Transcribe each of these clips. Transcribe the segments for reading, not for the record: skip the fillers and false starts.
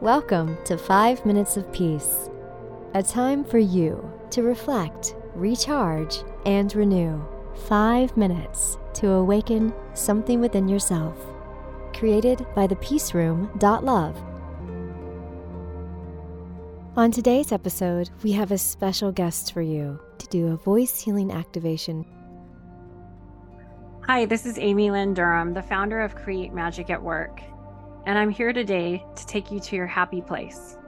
Welcome to 5 Minutes of Peace, a time for you to reflect, recharge, and renew. 5 minutes to awaken something within yourself. Created by thepeaceroom.love. On today's episode, we have a special guest for you to do a voice healing activation. Hi, this is Amy Lynn Durham, the founder of Create Magic at Work. And I'm here today to take you to your happy place.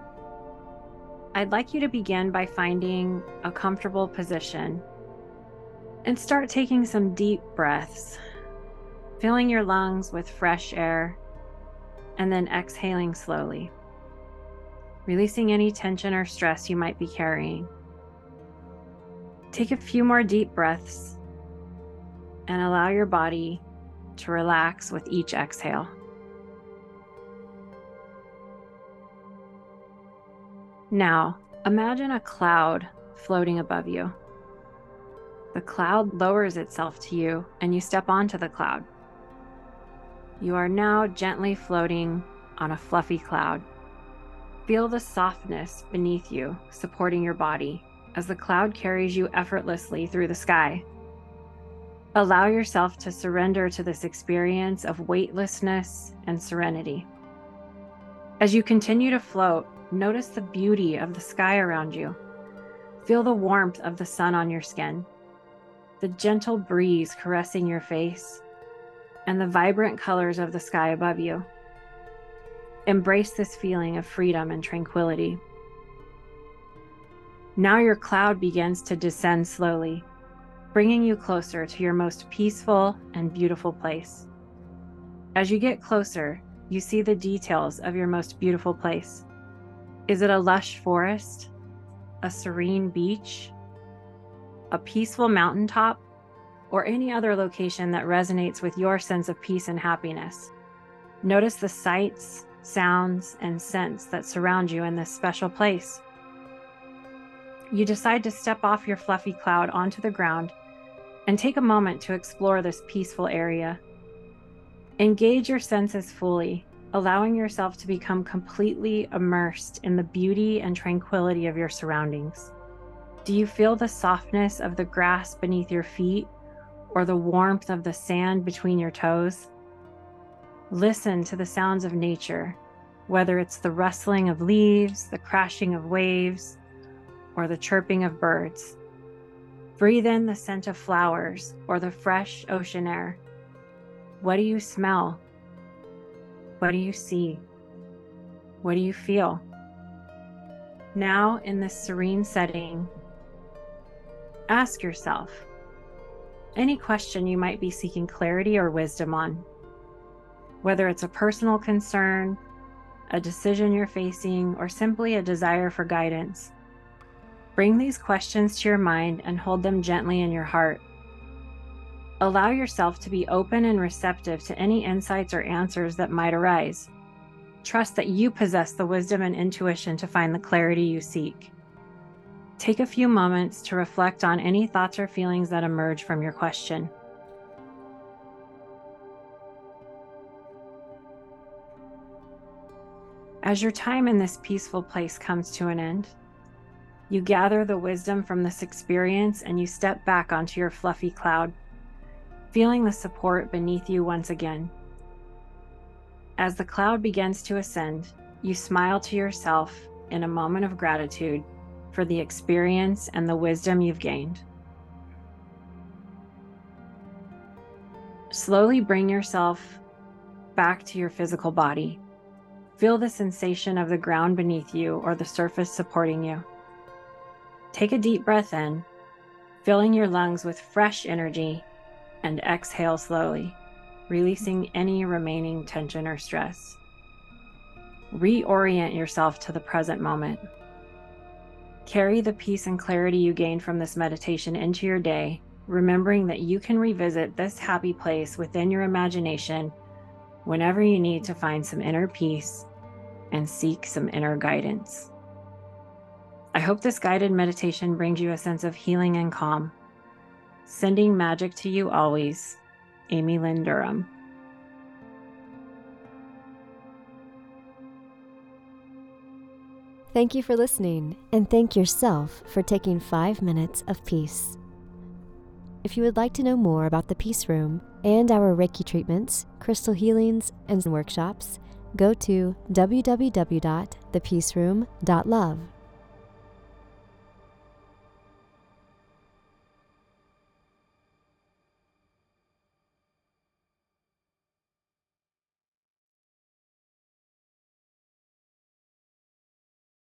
I'd like you to begin by finding a comfortable position and start taking some deep breaths, filling your lungs with fresh air, and then exhaling slowly, releasing any tension or stress you might be carrying. Take a few more deep breaths and allow your body to relax with each exhale. Now, imagine a cloud floating above you. The cloud lowers itself to you, and you step onto the cloud. You are now gently floating on a fluffy cloud. Feel the softness beneath you supporting your body as the cloud carries you effortlessly through the sky. Allow yourself to surrender to this experience of weightlessness and serenity. As you continue to float, notice the beauty of the sky around you. Feel the warmth of the sun on your skin, the gentle breeze caressing your face, and the vibrant colors of the sky above you. Embrace this feeling of freedom and tranquility. Now your cloud begins to descend slowly, bringing you closer to your most peaceful and beautiful place. As you get closer, you see the details of your most beautiful place. Is it a lush forest, a serene beach, a peaceful mountaintop, or any other location that resonates with your sense of peace and happiness? Notice the sights, sounds, and scents that surround you in this special place. You decide to step off your fluffy cloud onto the ground and take a moment to explore this peaceful area. Engage your senses fully, allowing yourself to become completely immersed in the beauty and tranquility of your surroundings. Do you feel the softness of the grass beneath your feet or the warmth of the sand between your toes? Listen to the sounds of nature, whether it's the rustling of leaves, the crashing of waves, or the chirping of birds. Breathe in the scent of flowers or the fresh ocean air. What do you smell? What do you see? What do you feel? Now, in this serene setting, ask yourself any question you might be seeking clarity or wisdom on, whether it's a personal concern, a decision you're facing, or simply a desire for guidance. Bring these questions to your mind and hold them gently in your heart. Allow yourself to be open and receptive to any insights or answers that might arise. Trust that you possess the wisdom and intuition to find the clarity you seek. Take a few moments to reflect on any thoughts or feelings that emerge from your question. As your time in this peaceful place comes to an end, you gather the wisdom from this experience and you step back onto your fluffy cloud, feeling the support beneath you once again. As the cloud begins to ascend, you smile to yourself in a moment of gratitude for the experience and the wisdom you've gained. Slowly bring yourself back to your physical body. Feel the sensation of the ground beneath you or the surface supporting you. Take a deep breath in, filling your lungs with fresh energy, and exhale slowly, releasing any remaining tension or stress. Reorient yourself to the present moment. Carry the peace and clarity you gained from this meditation into your day, remembering that you can revisit this happy place within your imagination whenever you need to find some inner peace and seek some inner guidance. I hope this guided meditation brings you a sense of healing and calm. Sending magic to you always, Amy Lynn Durham. Thank you for listening, and thank yourself for taking 5 minutes of peace. If you would like to know more about the Peace Room and our Reiki treatments, crystal healings, and workshops, go to www.thepeaceroom.love.